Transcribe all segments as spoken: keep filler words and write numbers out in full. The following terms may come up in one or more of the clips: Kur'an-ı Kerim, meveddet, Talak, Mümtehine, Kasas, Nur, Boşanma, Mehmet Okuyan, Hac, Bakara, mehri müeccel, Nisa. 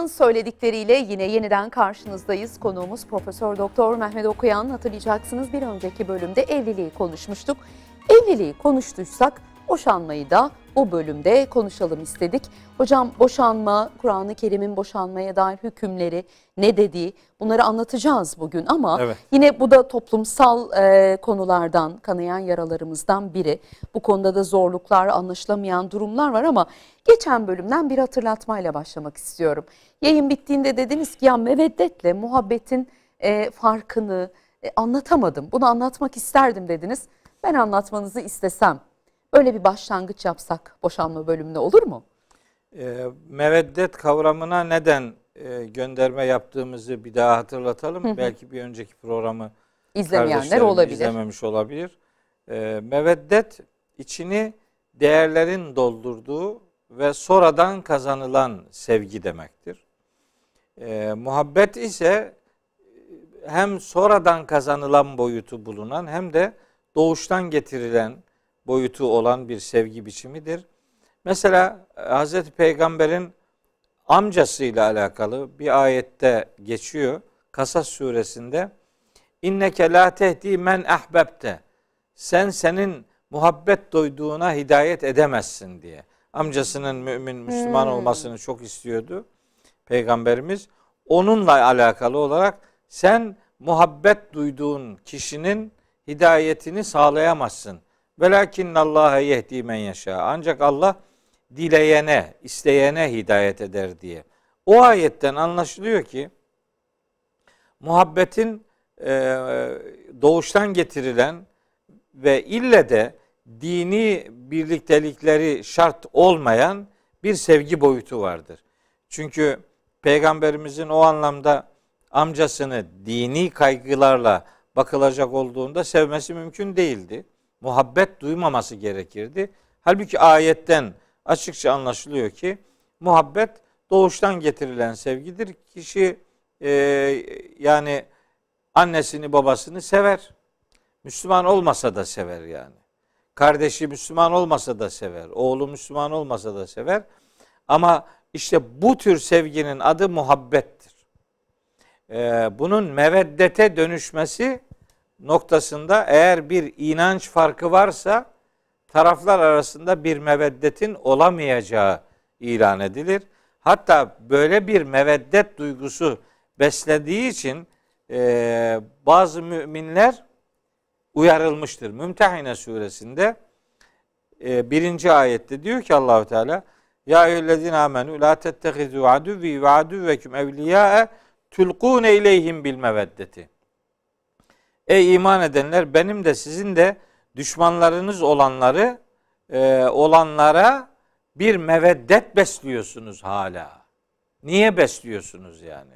Kur'an'ın söyledikleriyle yine yeniden karşınızdayız. Konuğumuz Profesör Doktor Mehmet Okuyan. Hatırlayacaksınız, bir önceki bölümde evliliği konuşmuştuk. Evliliği konuştuysak boşanmayı da bu bölümde konuşalım istedik. Hocam, boşanma, Kur'an-ı Kerim'in boşanmaya dair hükümleri, ne dediği, bunları anlatacağız bugün ama evet, yine bu da toplumsal e, konulardan, kanayan yaralarımızdan biri. Bu konuda da zorluklar, anlaşılamayan durumlar var ama geçen bölümden bir hatırlatmayla başlamak istiyorum. Yayın bittiğinde dediniz ki ya meveddetle muhabbetin e, farkını e, anlatamadım, bunu anlatmak isterdim dediniz. Ben anlatmanızı istesem, böyle bir başlangıç yapsak boşanma bölümünde olur mu? E, meveddet kavramına neden e, gönderme yaptığımızı bir daha hatırlatalım. Hı hı. Belki bir önceki programı izlemeyenler olabilir, izlememiş olabilir. E, meveddet, içini değerlerin doldurduğu ve sonradan kazanılan sevgi demektir. E, muhabbet ise hem sonradan kazanılan boyutu bulunan hem de doğuştan getirilen boyutu olan bir sevgi biçimidir. Mesela Hazreti Peygamber'in amcasıyla alakalı bir ayette geçiyor. Kasas suresinde İnneke la tehdi men ahbebte, sen senin muhabbet duyduğuna hidayet edemezsin diye. Amcasının mümin, Müslüman hmm. olmasını çok istiyordu Peygamberimiz. Onunla alakalı olarak sen muhabbet duyduğun kişinin hidayetini sağlayamazsın. Velakinnallâhe yehdi men yeşâ. Ancak Allah dileyene, isteyene hidayet eder diye. O ayetten anlaşılıyor ki muhabbetin e, doğuştan getirilen ve ille de dini birliktelikleri şart olmayan bir sevgi boyutu vardır. Çünkü Peygamberimizin o anlamda amcasını dini kaygılarla bakılacak olduğunda sevmesi mümkün değildi. Muhabbet duymaması gerekirdi. Halbuki ayetten açıkça anlaşılıyor ki muhabbet doğuştan getirilen sevgidir. Kişi e, yani annesini babasını sever. Müslüman olmasa da sever yani. Kardeşi Müslüman olmasa da sever. Oğlu Müslüman olmasa da sever. Ama işte bu tür sevginin adı muhabbettir. E, bunun meveddete dönüşmesi noktasında eğer bir inanç farkı varsa taraflar arasında bir meveddetin olamayacağı ilan edilir. Hatta böyle bir meveddet duygusu beslediği için e, bazı müminler uyarılmıştır. Mümtehine suresinde e, birinci ayette diyor ki Allahu Teala Ya eyyühellezine amenu la tettehizu aduvvi ve aduvveküm evliyâe tulkûne ileyhim bil meveddeti. Ey iman edenler, benim de sizin de düşmanlarınız olanları e, olanlara bir meveddet besliyorsunuz hala. Niye besliyorsunuz yani?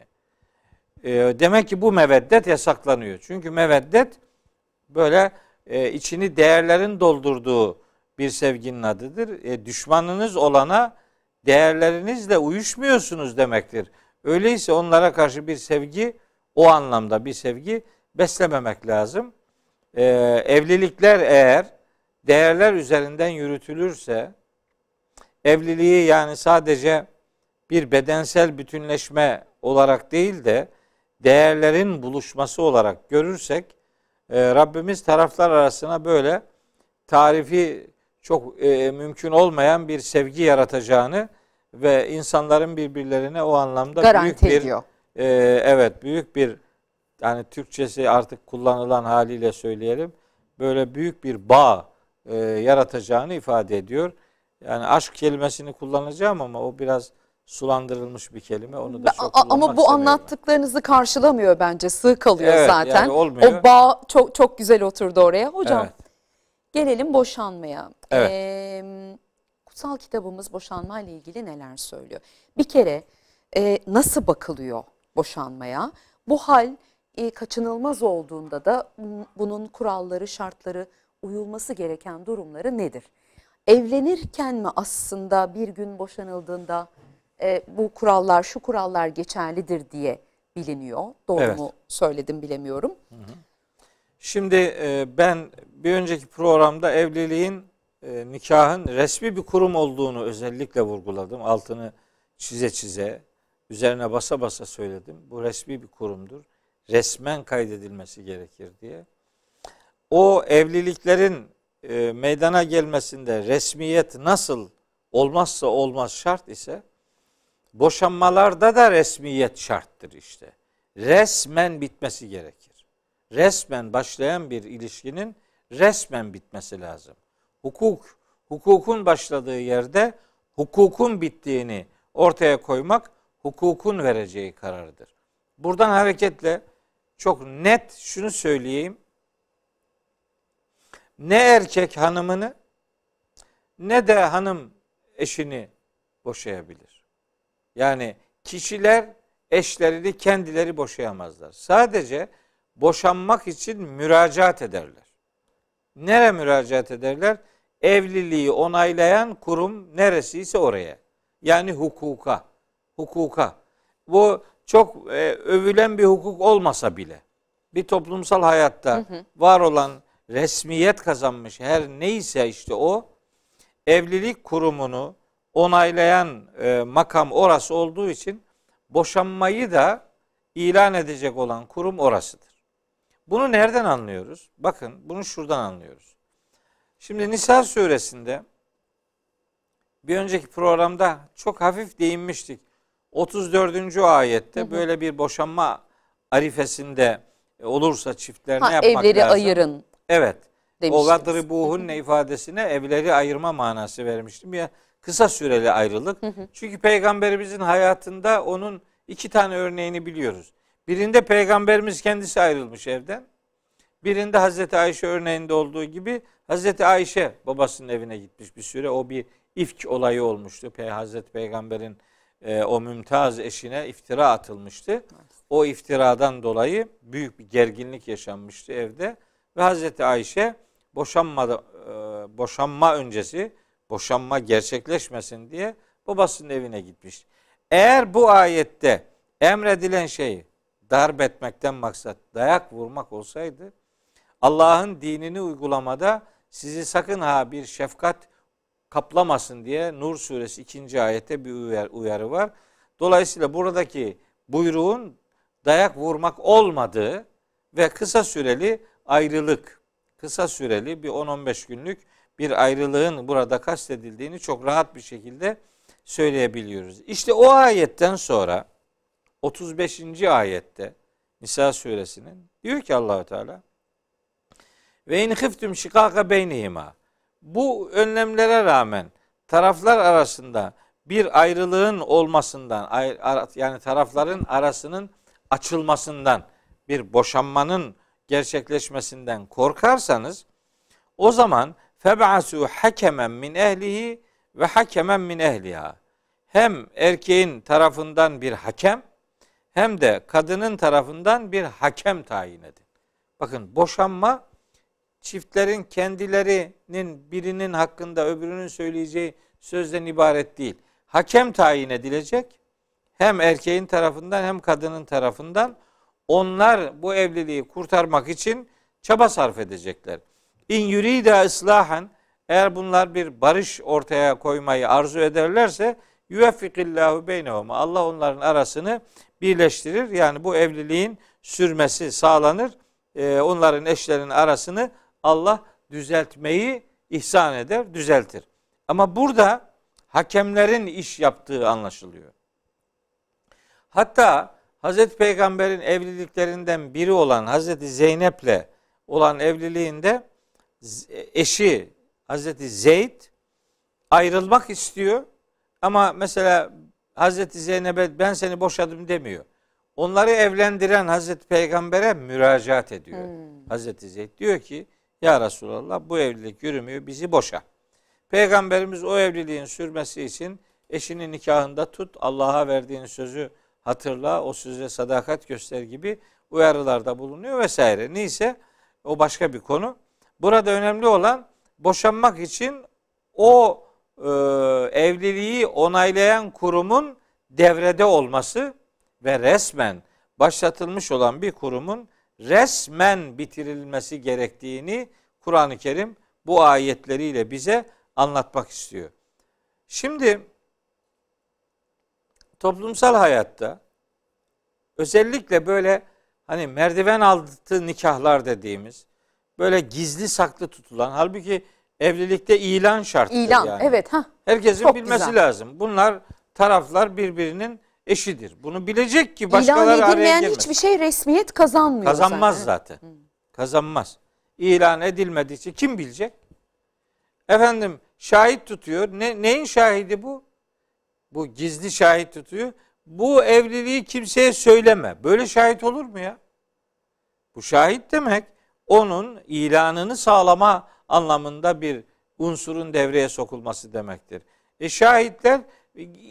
E, demek ki bu meveddet yasaklanıyor. Çünkü meveddet böyle e, içini değerlerin doldurduğu bir sevginin adıdır. E, düşmanınız olana değerlerinizle uyuşmuyorsunuz demektir. Öyleyse onlara karşı bir sevgi, o anlamda bir sevgi beslememek lazım. Ee, evlilikler eğer değerler üzerinden yürütülürse, evliliği yani sadece bir bedensel bütünleşme olarak değil de değerlerin buluşması olarak görürsek, e, Rabbimiz taraflar arasına böyle tarifi çok e, mümkün olmayan bir sevgi yaratacağını ve insanların birbirlerine o anlamda garanti büyük ediyor. bir e, evet büyük bir yani Türkçesi artık kullanılan haliyle söyleyelim, böyle büyük bir bağ e, yaratacağını ifade ediyor. Yani aşk kelimesini kullanacağım ama o biraz sulandırılmış bir kelime. Onu da çok kullanmak Ama bu anlattıklarınızı ben. karşılamıyor bence, sığ kalıyor evet, zaten. Yani olmuyor. O bağ çok çok güzel oturdu oraya. Hocam evet, gelelim boşanmaya. Evet. Ee, kutsal kitabımız boşanma ile ilgili neler söylüyor? Bir kere e, nasıl bakılıyor boşanmaya? Bu hal E, kaçınılmaz olduğunda da bunun kuralları, şartları, uyulması gereken durumları nedir? Evlenirken mi aslında bir gün boşanıldığında e, bu kurallar, şu kurallar geçerlidir diye biliniyor? Doğru evet. mu söyledim bilemiyorum. Hı hı. Şimdi e, ben bir önceki programda evliliğin, e, nikahın resmi bir kurum olduğunu özellikle vurguladım. Altını çize çize üzerine basa basa söyledim. Bu resmi bir kurumdur. Resmen kaydedilmesi gerekir diye. O evliliklerin e, meydana gelmesinde resmiyet nasıl olmazsa olmaz şart ise, boşanmalarda da resmiyet şarttır işte. Resmen bitmesi gerekir. Resmen başlayan bir ilişkinin resmen bitmesi lazım. Hukuk, hukukun başladığı yerde hukukun bittiğini ortaya koymak hukukun vereceği karardır. Buradan hareketle çok net şunu söyleyeyim. Ne erkek hanımını ne de hanım eşini boşayabilir. Yani kişiler eşlerini kendileri boşayamazlar. Sadece boşanmak için müracaat ederler. Nereye müracaat ederler? Evliliği onaylayan kurum neresiyse oraya. Yani hukuka. Hukuka. Bu çok e, övülen bir hukuk olmasa bile bir toplumsal hayatta hı hı. var olan resmiyet kazanmış her neyse işte o evlilik kurumunu onaylayan e, makam orası olduğu için boşanmayı da ilan edecek olan kurum orasıdır. Bunu nereden anlıyoruz? Bakın bunu şuradan anlıyoruz. Şimdi Nisa suresinde bir önceki programda çok hafif değinmiştik. otuz dördüncü ayette hı hı. böyle bir boşanma arifesinde olursa çiftler ha, ne yapmak evleri lazım? Evleri ayırın. Evet. O vadribuhunne ifadesine evleri ayırma manası vermiştim. Ya kısa süreli ayrılık. Hı hı. Çünkü peygamberimizin hayatında onun iki tane örneğini biliyoruz. Birinde peygamberimiz kendisi ayrılmış evden. Birinde Hazreti Ayşe örneğinde olduğu gibi Hazreti Ayşe babasının evine gitmiş bir süre. O bir ifk olayı olmuştu. Pey Hazreti Peygamber'in e, o mümtaz eşine iftira atılmıştı. O iftiradan dolayı büyük bir gerginlik yaşanmıştı evde. Ve Hazreti Ayşe boşanma, e, boşanma öncesi boşanma gerçekleşmesin diye babasının evine gitmiş. Eğer bu ayette emredilen şeyi darp etmekten maksat dayak vurmak olsaydı Allah'ın dinini uygulamada sizi sakın ha bir şefkat kaplamasın diye Nur suresi ikinci ayette bir uyarı var. Dolayısıyla buradaki buyruğun dayak vurmak olmadığı ve kısa süreli ayrılık, kısa süreli bir on on beş günlük bir ayrılığın burada kastedildiğini çok rahat bir şekilde söyleyebiliyoruz. İşte o ayetten sonra otuz beşinci ayette Nisa suresinin diyor ki Allahu Teala ve in khiftum şikaka beynihima. Bu önlemlere rağmen taraflar arasında bir ayrılığın olmasından yani tarafların arasının açılmasından bir boşanmanın gerçekleşmesinden korkarsanız o zaman feb'asu hakemen min ehlihi ve hakemen min ehliha. Hem erkeğin tarafından bir hakem hem de kadının tarafından bir hakem tayin edin. Bakın boşanma çiftlerin kendilerinin birinin hakkında öbürünün söyleyeceği sözden ibaret değil. Hakem tayin edilecek. Hem erkeğin tarafından hem kadının tarafından onlar bu evliliği kurtarmak için çaba sarf edecekler. İn yurida islahan eğer bunlar bir barış ortaya koymayı arzu ederlerse yuveffikillahu beynehum. Allah onların arasını birleştirir. Yani bu evliliğin sürmesi sağlanır. Ee, onların eşlerinin arasını Allah düzeltmeyi ihsan eder, düzeltir. Ama burada hakemlerin iş yaptığı anlaşılıyor. Hatta Hazreti Peygamber'in evliliklerinden biri olan Hazreti Zeynep'le olan evliliğinde eşi Hazreti Zeyd ayrılmak istiyor. Ama mesela Hazreti Zeynep'e ben seni boşadım demiyor. Onları evlendiren Hazreti Peygamber'e müracaat ediyor. Hmm. Hazreti Zeyd diyor ki ya Resulallah bu evlilik yürümüyor bizi boşa. Peygamberimiz o evliliğin sürmesi için eşini nikahında tut Allah'a verdiğin sözü hatırla o söze sadakat göster gibi uyarılarda bulunuyor vesaire. Neyse o başka bir konu. Burada önemli olan boşanmak için o e, evliliği onaylayan kurumun devrede olması ve resmen başlatılmış olan bir kurumun resmen bitirilmesi gerektiğini Kur'an-ı Kerim bu ayetleriyle bize anlatmak istiyor. Şimdi toplumsal hayatta özellikle böyle hani merdiven altı nikahlar dediğimiz böyle gizli saklı tutulan, halbuki evlilikte ilan şarttır. İlan, yani. Evet. Heh. Herkesin çok bilmesi güzel. Lazım. Bunlar taraflar birbirinin eşidir. Bunu bilecek ki başkaları araya girmez. İlan edilmeyen hiçbir şey resmiyet kazanmıyor. Kazanmaz zaten. zaten. Kazanmaz. İlan edilmediyse kim bilecek? Efendim şahit tutuyor. Ne, neyin şahidi bu? Bu gizli şahit tutuyor. Bu evliliği kimseye söyleme. Böyle şahit olur mu ya? Bu şahit demek onun ilanını sağlama anlamında bir unsurun devreye sokulması demektir. E şahitler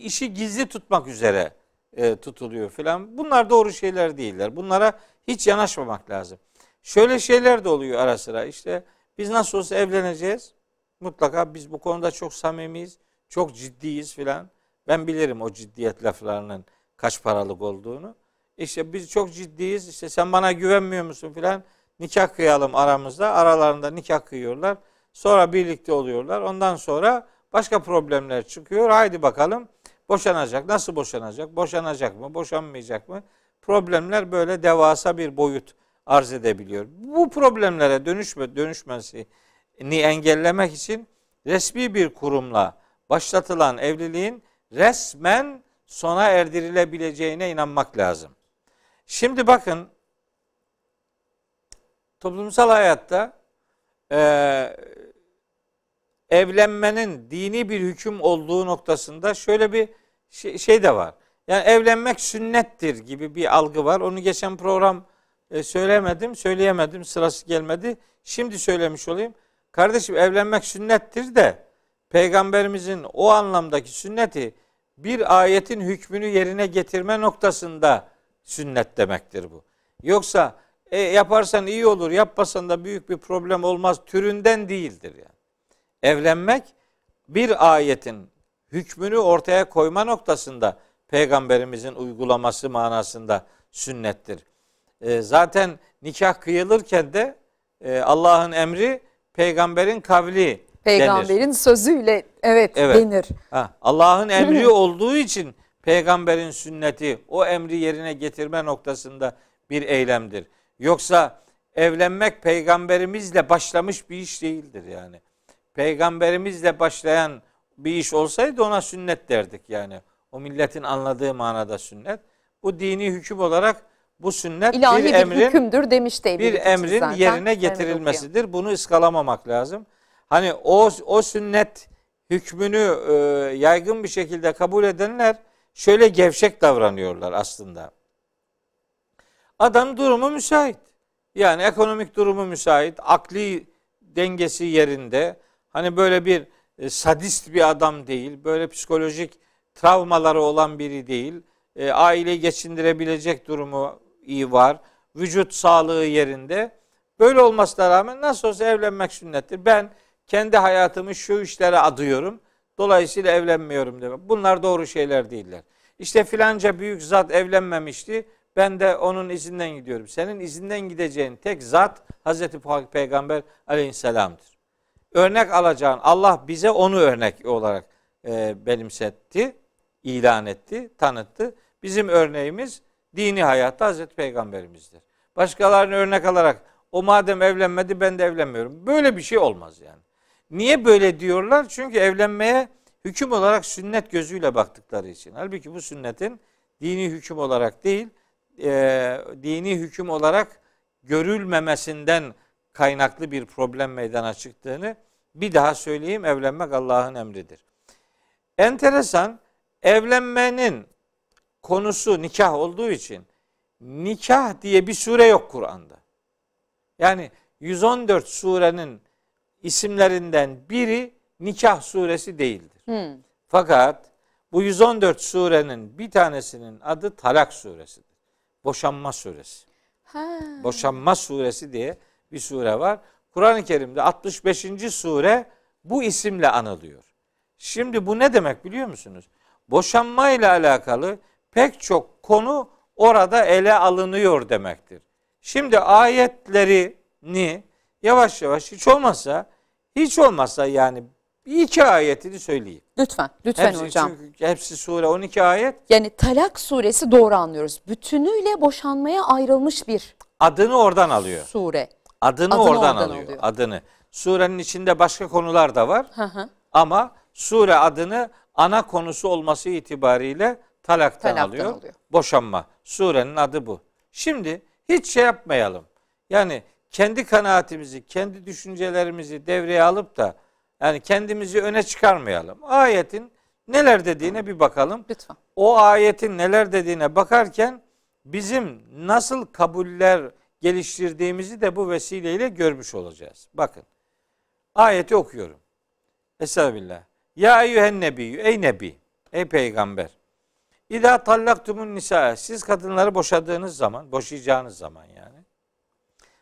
işi gizli tutmak üzere e, tutuluyor filan. Bunlar doğru şeyler değiller. Bunlara hiç yanaşmamak lazım. Şöyle şeyler de oluyor ara sıra. İşte biz nasıl olsa evleneceğiz. Mutlaka biz bu konuda çok samimiyiz, çok ciddiyiz filan. Ben bilirim o ciddiyet laflarının kaç paralık olduğunu. İşte biz çok ciddiyiz, işte sen bana güvenmiyor musun filan. Nikah kıyalım aramızda. Aralarında nikah kıyıyorlar. Sonra birlikte oluyorlar. Ondan sonra başka problemler çıkıyor. Haydi bakalım boşanacak. Nasıl boşanacak? Boşanacak mı? Boşanmayacak mı? Problemler böyle devasa bir boyut arz edebiliyor. Bu problemlere dönüşme, dönüşmesini engellemek için resmi bir kurumla başlatılan evliliğin resmen sona erdirilebileceğine inanmak lazım. Şimdi bakın, toplumsal hayatta e, evlenmenin dini bir hüküm olduğu noktasında şöyle bir şey, şey de var. Yani evlenmek sünnettir gibi bir algı var. Onu geçen program e, söylemedim, söyleyemedim, sırası gelmedi. Şimdi söylemiş olayım. Kardeşim, evlenmek sünnettir de Peygamberimizin o anlamdaki sünneti bir ayetin hükmünü yerine getirme noktasında sünnet demektir bu. Yoksa E, yaparsan iyi olur, yapmasan da büyük bir problem olmaz türünden değildir yani. Evlenmek bir ayetin hükmünü ortaya koyma noktasında Peygamberimizin uygulaması manasında sünnettir. E, zaten nikah kıyılırken de e, Allah'ın emri peygamberin kavli, peygamberin denir. Sözüyle evet, evet. denir. Allah'ın emri olduğu için peygamberin sünneti o emri yerine getirme noktasında bir eylemdir. Yoksa evlenmek peygamberimizle başlamış bir iş değildir yani. Peygamberimizle başlayan bir iş olsaydı ona sünnet derdik yani. O milletin anladığı manada sünnet. Bu dini hüküm olarak bu sünnet İlahi bir emrin, bir hükümdür demişti, bir emrin zaten yerine getirilmesidir. Bunu ıskalamamak lazım. Hani o, o sünnet hükmünü e, yaygın bir şekilde kabul edenler şöyle gevşek davranıyorlar aslında. Adam durumu müsait. Yani ekonomik durumu müsait. Akli dengesi yerinde. Hani böyle bir e, sadist bir adam değil. Böyle psikolojik travmaları olan biri değil. E, aileyi geçindirebilecek durumu iyi var. Vücut sağlığı yerinde. Böyle olmasına rağmen nasıl olsa evlenmek sünnettir. Ben kendi hayatımı şu işlere adıyorum. Dolayısıyla evlenmiyorum demek. Bunlar doğru şeyler değiller. İşte filanca büyük zat evlenmemişti. Ben de onun izinden gidiyorum. Senin izinden gideceğin tek zat Hazreti Peygamber aleyhisselamdır. Örnek alacağın, Allah bize onu örnek olarak e, benimsetti, ilan etti, tanıttı. Bizim örneğimiz dini hayatta Hazreti Peygamberimizdir. Başkalarını örnek alarak o madem evlenmedi ben de evlenmiyorum. Böyle bir şey olmaz yani. Niye böyle diyorlar? Çünkü evlenmeye hüküm olarak sünnet gözüyle baktıkları için. Halbuki bu sünnetin dini hüküm olarak değil, E, dini hüküm olarak görülmemesinden kaynaklı bir problem meydana çıktığını bir daha söyleyeyim. Evlenmek Allah'ın emridir. Enteresan, evlenmenin konusu nikah olduğu için nikah diye bir sure yok Kur'an'da. Yani yüz on dört surenin isimlerinden biri nikah suresi değildir. Hmm. Fakat bu yüz on dört surenin bir tanesinin adı Talak suresidir. Boşanma suresi. Ha. Boşanma suresi diye bir sure var. Kur'an-ı Kerim'de altmış beşinci sure bu isimle anılıyor. Şimdi bu ne demek biliyor musunuz? Boşanma ile alakalı pek çok konu orada ele alınıyor demektir. Şimdi ayetlerini yavaş yavaş hiç olmazsa, hiç olmazsa yani Bir iki ayetini söyleyeyim. Lütfen, lütfen hepsi, hocam. Çünkü hepsi sure on iki ayet. Yani Talak suresi doğru anlıyoruz. Bütünüyle boşanmaya ayrılmış bir. Adını oradan alıyor. Sure. Adını, adını oradan, oradan alıyor. alıyor. Adını. Surenin içinde başka konular da var. Hı hı. Ama sure adını ana konusu olması itibariyle talaktan, talaktan alıyor. alıyor. Boşanma. Surenin adı bu. Şimdi hiç şey yapmayalım. Yani kendi kanaatimizi, kendi düşüncelerimizi devreye alıp da yani kendimizi öne çıkarmayalım. Ayetin neler dediğine bir bakalım. Lütfen. O ayetin neler dediğine bakarken bizim nasıl kabuller geliştirdiğimizi de bu vesileyle görmüş olacağız. Bakın. Ayeti okuyorum. Estağfirullah. Ya eyyühen nebiyyü. Ey nebi. Ey peygamber. İzâ tallaktumun nisâe. Siz kadınları boşadığınız zaman, boşayacağınız zaman yani.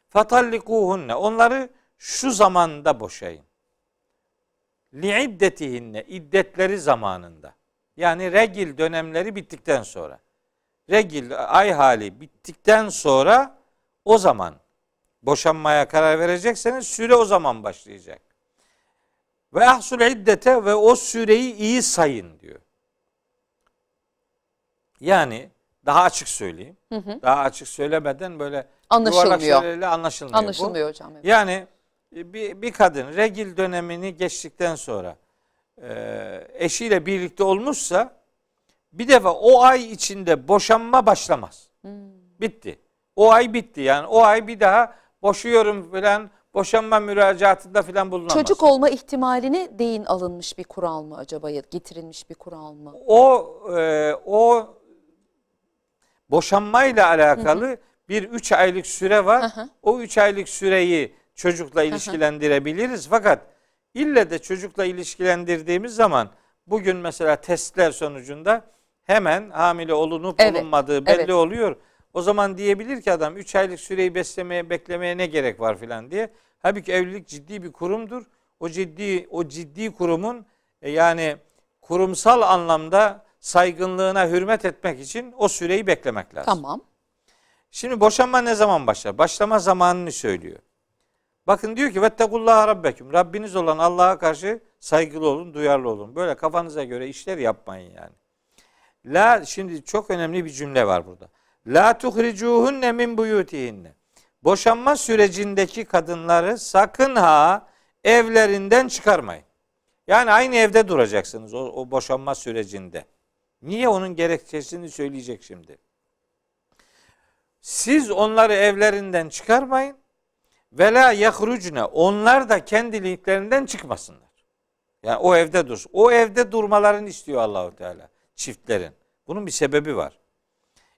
Fatallikuhunne. Onları şu zamanda boşayın. Li'iddetihinne, iddetleri zamanında. Yani regil dönemleri bittikten sonra. Regil ay hali bittikten sonra o zaman boşanmaya karar verecekseniz süre o zaman başlayacak. Ve ahsul iddete, ve o süreyi iyi sayın diyor. Yani daha açık söyleyeyim. Hı hı. Daha açık söylemeden böyle yuvarlak şeylerle anlaşılmıyor. Anlaşılmıyor bu. Hocam. Evet. Yani Bir, bir kadın regil dönemini geçtikten sonra e, eşiyle birlikte olmuşsa bir defa o ay içinde boşanma başlamaz. Hmm. Bitti. O ay bitti yani. O ay bir daha boşuyorum falan, boşanma müracaatında falan bulunamaz. Çocuk olma ihtimalini deyin alınmış bir kural mı acaba, getirilmiş bir kural mı? O, e, o boşanmayla alakalı hı hı. bir üç aylık süre var. Hı hı. O üç aylık süreyi çocukla ilişkilendirebiliriz. Fakat ille de çocukla ilişkilendirdiğimiz zaman bugün mesela testler sonucunda hemen hamile olunup evet, olunmadığı belli evet. oluyor. O zaman diyebilir ki adam üç aylık süreyi beslemeye, beklemeye ne gerek var filan diye. Halbuki evlilik ciddi bir kurumdur. O ciddi o ciddi kurumun yani kurumsal anlamda saygınlığına hürmet etmek için o süreyi beklemek lazım. Tamam. Şimdi boşanma ne zaman başlar? Başlama zamanını söylüyor. Bakın diyor ki vettekullaha rabbeküm. Rabbiniz olan Allah'a karşı saygılı olun, duyarlı olun. Böyle kafanıza göre işler yapmayın yani. La, şimdi çok önemli bir cümle var burada. La tuhricuhunne min buyutihinne. Boşanma sürecindeki kadınları sakın ha evlerinden çıkarmayın. Yani aynı evde duracaksınız o, o boşanma sürecinde. Niye, onun gerekçesini söyleyecek şimdi. Siz onları evlerinden çıkarmayın. Ve la yahrucne, onlar da kendiliklerinden çıkmasınlar. Yani o evde dur. O evde durmalarını istiyor Allahu Teala çiftlerin. Bunun bir sebebi var.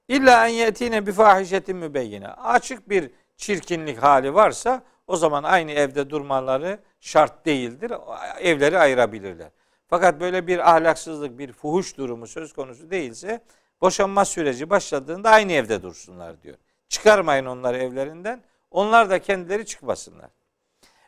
İlla en yetine bi fahişetin mübeyyine. Açık bir çirkinlik hali varsa o zaman aynı evde durmaları şart değildir. Evleri ayırabilirler. Fakat böyle bir ahlaksızlık, bir fuhuş durumu söz konusu değilse boşanma süreci başladığında aynı evde dursunlar diyor. Çıkarmayın onları evlerinden. Onlar da kendileri çıkmasınlar.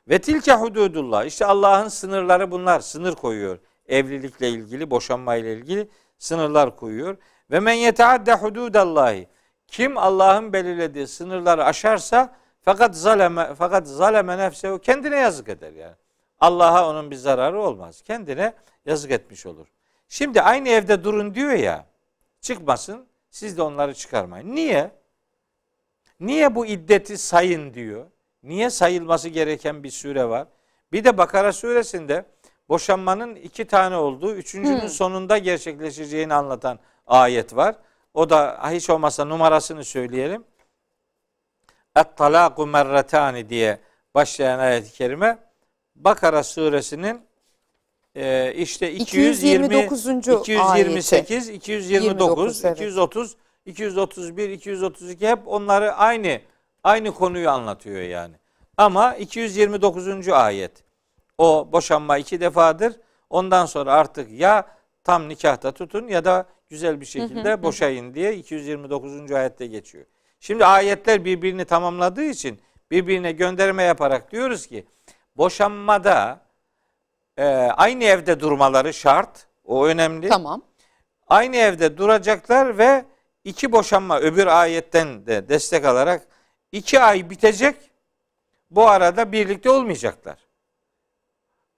Ve tilke hududullah. İşte Allah'ın sınırları bunlar. Sınır koyuyor. Evlilikle ilgili, boşanmayla ilgili sınırlar koyuyor. Ve men yeteadde hududallahi. Kim Allah'ın belirlediği sınırları aşarsa fakat zaleme fakat zaleme nefsehu, kendine yazık eder yani. Allah'a onun bir zararı olmaz. Kendine yazık etmiş olur. Şimdi aynı evde durun diyor ya. Çıkmasın. Siz de onları çıkarmayın. Niye? Niye bu iddeti sayın diyor? Niye sayılması gereken bir süre var? Bir de Bakara suresinde boşanmanın iki tane olduğu, üçüncünün hmm. sonunda gerçekleşeceğini anlatan ayet var. O da hiç olmazsa numarasını söyleyelim. Et-talâku merretâni diye başlayan ayet-i kerime Bakara suresinin e, işte iki yüz yirmi, iki yüz yirmi sekiz, iki yüz yirmi dokuz, iki yüz otuz evet. iki yüz otuz bir, iki yüz otuz iki hep onları aynı aynı konuyu anlatıyor yani. Ama iki yüz yirmi dokuzuncu ayet. O boşanma iki defadır. Ondan sonra artık ya tam nikahta tutun ya da güzel bir şekilde hı hı, boşayın hı. diye iki yüz yirmi dokuzuncu ayette geçiyor. Şimdi ayetler birbirini tamamladığı için birbirine gönderme yaparak diyoruz ki boşanmada e, aynı evde durmaları şart. O önemli. Tamam. Aynı evde duracaklar ve İki boşanma öbür ayetten de destek alarak iki ay bitecek. Bu arada birlikte olmayacaklar.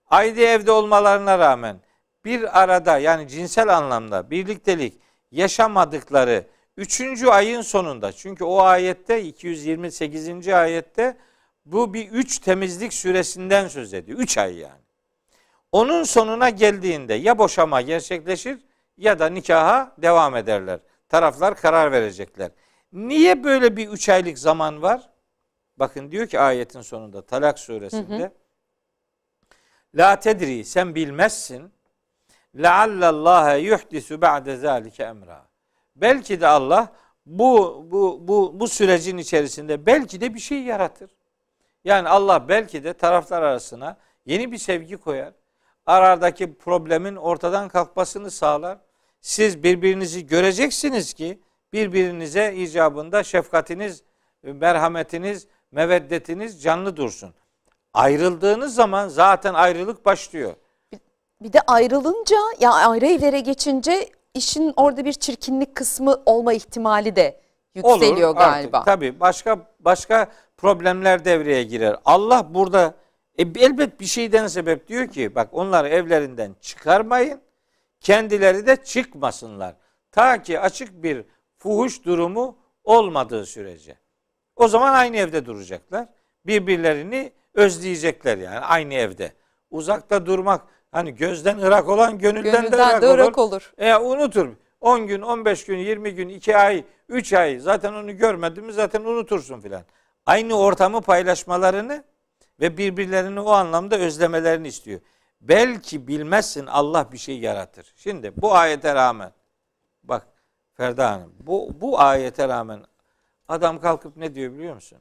Haydi evde olmalarına rağmen bir arada, yani cinsel anlamda birliktelik yaşamadıkları üçüncü ayın sonunda, çünkü o ayette iki yüz yirmi sekizinci ayette bu bir üç temizlik süresinden söz ediyor. Üç ay yani. Onun sonuna geldiğinde ya boşama gerçekleşir ya da nikaha devam ederler. Taraflar karar verecekler. Niye böyle bir üç aylık zaman var? Bakın diyor ki ayetin sonunda Talak suresinde. Hı hı. La tedri, sen bilmezsin. Leallallâhe yuhdisu ba'de zâlike emrâ. Belki de Allah bu, bu, bu, bu sürecin içerisinde belki de bir şey yaratır. Yani Allah belki de taraflar arasına yeni bir sevgi koyar. Aradaki problemin ortadan kalkmasını sağlar. Siz birbirinizi göreceksiniz ki birbirinize icabında şefkatiniz, merhametiniz, meveddetiniz canlı dursun. Ayrıldığınız zaman zaten ayrılık başlıyor. Bir de ayrılınca, ya ayrı evlere geçince işin orada bir çirkinlik kısmı olma ihtimali de yükseliyor olur, galiba. Olur tabii, başka başka problemler devreye girer. Allah burada e, elbet bir şeyden sebep diyor ki bak onları evlerinden çıkarmayın, kendileri de çıkmasınlar. Ta ki açık bir fuhuş durumu olmadığı sürece. O zaman aynı evde duracaklar. Birbirlerini özleyecekler yani aynı evde. Uzakta durmak, hani gözden ırak olan gönülden, gönülden de ırak olur. olur. E unutur. on gün, on beş gün, yirmi gün, iki ay, üç ay zaten onu görmedin mi zaten unutursun filan. Aynı ortamı paylaşmalarını ve birbirlerini o anlamda özlemelerini istiyor. Belki bilmezsin Allah bir şey yaratır. Şimdi bu ayete rağmen bak Ferda Hanım bu, bu ayete rağmen adam kalkıp ne diyor biliyor musun?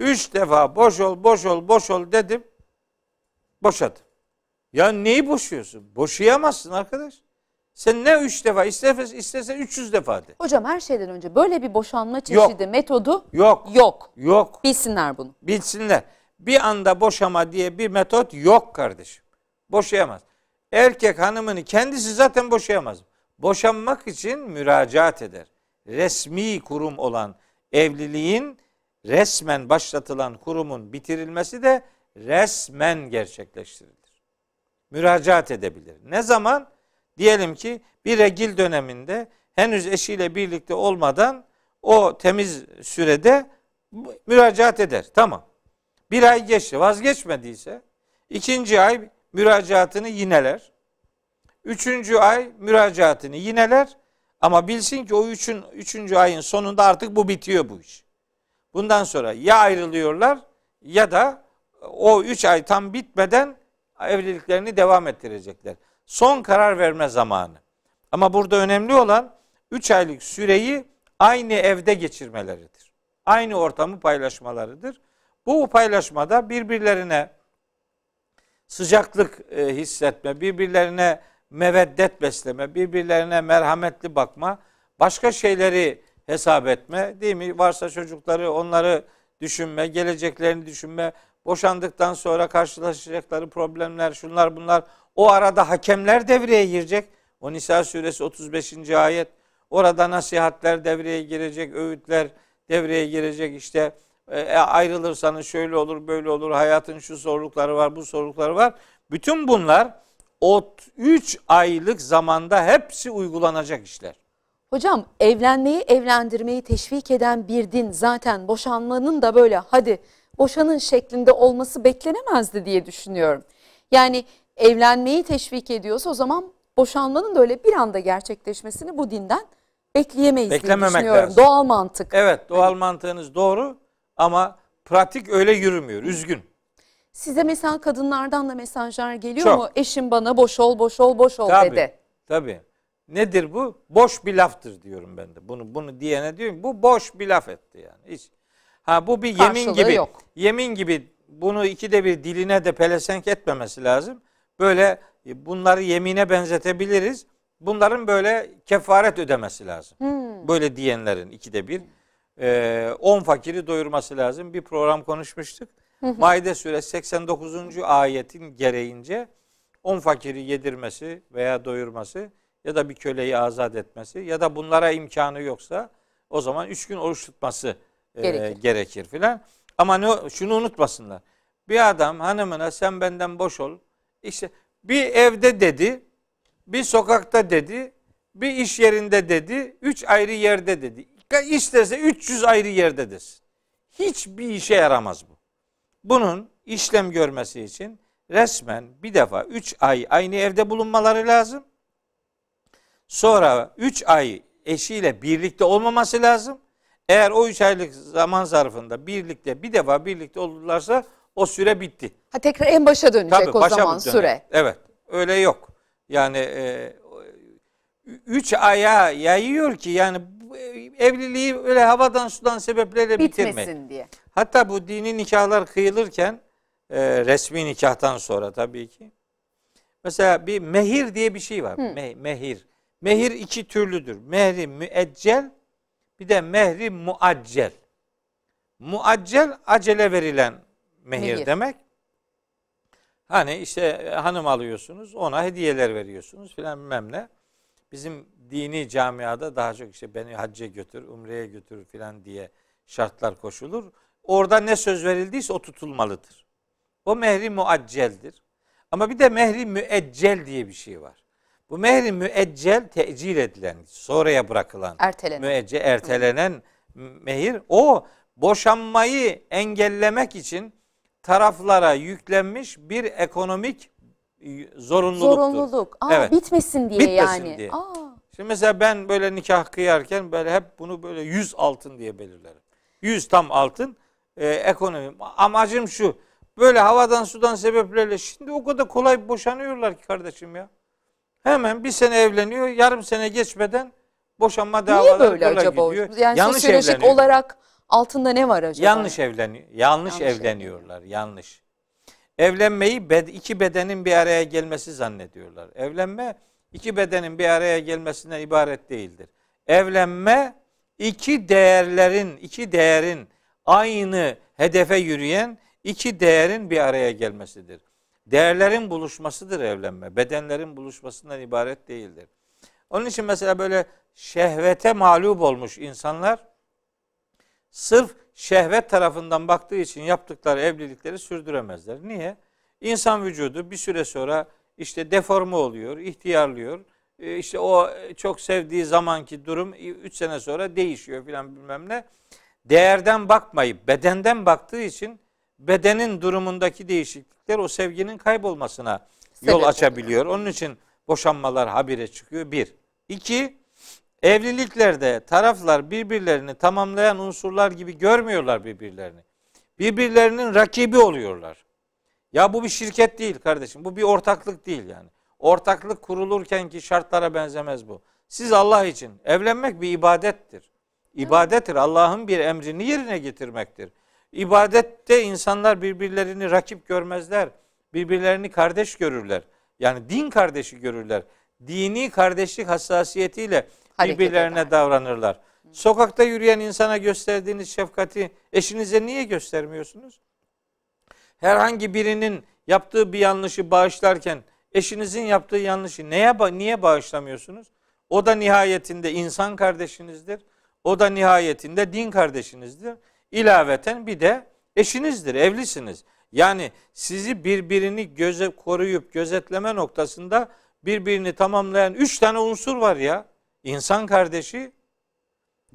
Üç defa boş ol, boş ol, boş ol dedim. Boşadım. Ya neyi boşuyorsun? Boşayamazsın arkadaş. Sen ne üç defa istesen istesen üç yüz defa de. Hocam her şeyden önce böyle bir boşanma çeşidi, yok. metodu yok. Yok. Yok. Bilsinler bunu. Bilsinler. Bir anda boşama diye bir metot yok kardeşim. Boşayamaz. Erkek hanımını kendisi zaten boşayamaz. Boşanmak için müracaat eder. Resmi kurum olan evliliğin resmen başlatılan kurumun bitirilmesi de resmen gerçekleştirilir. Müracaat edebilir. Ne zaman? Diyelim ki bir regil döneminde henüz eşiyle birlikte olmadan o temiz sürede müracaat eder. Tamam. Bir ay geçti. Vazgeçmediyse ikinci ay müracaatını yineler. Üçüncü ay müracaatını yineler. Ama bilsin ki o üçün, üçüncü ayın sonunda artık bu bitiyor bu iş. Bundan sonra ya ayrılıyorlar ya da o üç ay tam bitmeden evliliklerini devam ettirecekler. Son karar verme zamanı. Ama burada önemli olan üç aylık süreyi aynı evde geçirmeleridir. Aynı ortamı paylaşmalarıdır. Bu paylaşmada birbirlerine sıcaklık hissetme, birbirlerine meveddet besleme, birbirlerine merhametli bakma, başka şeyleri hesap etme, değil mi? Varsa çocukları, onları düşünme, geleceklerini düşünme, boşandıktan sonra karşılaşacakları problemler, şunlar bunlar. O arada hakemler devreye girecek. O Nisa suresi otuz beşinci ayet. Orada nasihatler devreye girecek, öğütler devreye girecek. İşte e, ayrılırsanız şöyle olur, böyle olur, hayatın şu zorlukları var, bu zorlukları var. Bütün bunlar o üç aylık zamanda hepsi uygulanacak işler. Hocam evlenmeyi, evlendirmeyi teşvik eden bir din zaten boşanmanın da böyle hadi boşanın şeklinde olması beklenemezdi diye düşünüyorum. Yani evlenmeyi teşvik ediyorsa o zaman boşanmanın da öyle bir anda gerçekleşmesini bu dinden bekleyemeyiz Beklememek diye düşünüyorum. Lazım. Doğal mantık. Evet, doğal hani... mantığınız doğru ama pratik öyle yürümüyor. Üzgün. Size mesela kadınlardan da mesajlar geliyor Çok. mu? Eşim bana boş ol, boş ol, boş ol tabii, dedi. Tabii. Nedir bu? Boş bir laftır diyorum ben de. Bunu bunu diyene diyorum bu boş bir laf etti yani. Hiç. Ha bu bir Karşılığı yemin gibi. Yok. Yemin gibi bunu ikide bir diline de pelesenk etmemesi lazım. Böyle bunları yemine benzetebiliriz. Bunların böyle kefaret ödemesi lazım. Hmm. Böyle diyenlerin ikide bir. Ee, on fakiri doyurması lazım. Bir program konuşmuştuk. Maide suresi seksen dokuzuncu ayetin gereğince on fakiri yedirmesi veya doyurması ya da bir köleyi azat etmesi ya da bunlara imkanı yoksa o zaman üç gün oruç tutması gerekir, e, gerekir filan. Ama ne, şunu unutmasınlar. Bir adam hanımına sen benden boş ol. İşte bir evde dedi, bir sokakta dedi, bir iş yerinde dedi, üç ayrı yerde dedi. İsterse üç yüz ayrı yerde desin. Hiçbir işe yaramaz bu. Bunun işlem görmesi için resmen bir defa üç ay aynı evde bulunmaları lazım. Sonra üç ay eşiyle birlikte olmaması lazım. Eğer o üç aylık zaman zarfında birlikte bir defa birlikte olurlarsa o süre bitti. Ha, tekrar en başa dönecek. Tabii, o başa zaman süre. Evet, öyle yok. Yani e, üç aya yayıyor ki yani evliliği öyle havadan sudan sebeplerle bitirmeyin diye. Hatta bu dini nikahlar kıyılırken e, resmi nikahtan sonra tabii ki. Mesela bir mehir diye bir şey var. Me- mehir. Mehir iki türlüdür. Mehri müeccel, bir de mehri muaccel. Muaccel acele verilen mehir, mehir demek. Hani işte hanım alıyorsunuz, ona hediyeler veriyorsunuz filan bilmem ne. Bizim dini camiada daha çok işte beni hacca götür, umreye götür filan diye şartlar koşulur. Orada ne söz verildiyse o tutulmalıdır. O mehri muacceldir. Ama bir de mehri müeccel diye bir şey var. Bu mehri müeccel tecil edilen, sonraya bırakılan, ertelenen, müeccel, ertelenen mehir. O boşanmayı engellemek için taraflara yüklenmiş bir ekonomik zorunluluktur. Zorunluluk. Aa, evet. Bitmesin diye bitmesin yani. Diye. Aa. Şimdi mesela ben böyle nikah kıyarken böyle hep bunu böyle yüz altın diye belirlerim. yüz tam altın e, ekonomi. Amacım şu. Böyle havadan sudan sebeplerle şimdi o kadar kolay boşanıyorlar ki kardeşim ya. Hemen bir sene evleniyor, yarım sene geçmeden boşanma davaları gidiyor. Niye böyle acaba? Gidiyor. Yani yanlış sosyolojik olarak altında ne var acaba? Yanlış evleniyor. Yanlış, yanlış evleniyorlar. Evleniyor. Yanlış. Evlenmeyi iki bedenin bir araya gelmesi zannediyorlar. Evlenme iki bedenin bir araya gelmesinden ibaret değildir. Evlenme iki değerlerin, iki değerin aynı hedefe yürüyen iki değerin bir araya gelmesidir. Değerlerin buluşmasıdır evlenme. Bedenlerin buluşmasından ibaret değildir. Onun için mesela böyle şehvete mağlup olmuş insanlar sırf şehvet tarafından baktığı için yaptıkları evlilikleri sürdüremezler. Niye? İnsan vücudu bir süre sonra işte deforme oluyor, ihtiyarlıyor. İşte o çok sevdiği zamanki durum üç sene sonra değişiyor filan bilmem ne. Değerden bakmayıp bedenden baktığı için bedenin durumundaki değişiklikler o sevginin kaybolmasına sebep yol açabiliyor. Oluyor. Onun için boşanmalar habire çıkıyor. Bir. İki, evliliklerde taraflar birbirlerini tamamlayan unsurlar gibi görmüyorlar birbirlerini. Birbirlerinin rakibi oluyorlar. Ya bu bir şirket değil kardeşim. Bu bir ortaklık değil yani. Ortaklık kurulurken ki şartlara benzemez bu. Siz Allah için. Evlenmek bir ibadettir. İbadettir. Allah'ın bir emrini yerine getirmektir. İbadette insanlar birbirlerini rakip görmezler. Birbirlerini kardeş görürler. Yani din kardeşi görürler. Dini kardeşlik hassasiyetiyle hareket birbirlerine eder. Davranırlar. Sokakta yürüyen insana gösterdiğiniz şefkati eşinize niye göstermiyorsunuz? Herhangi birinin yaptığı bir yanlışı bağışlarken eşinizin yaptığı yanlışı neye, niye bağışlamıyorsunuz? O da nihayetinde insan kardeşinizdir. O da nihayetinde din kardeşinizdir. İlaveten bir de eşinizdir, evlisiniz. Yani sizi birbirini göze, koruyup gözetleme noktasında birbirini tamamlayan üç tane unsur var ya. İnsan kardeşi,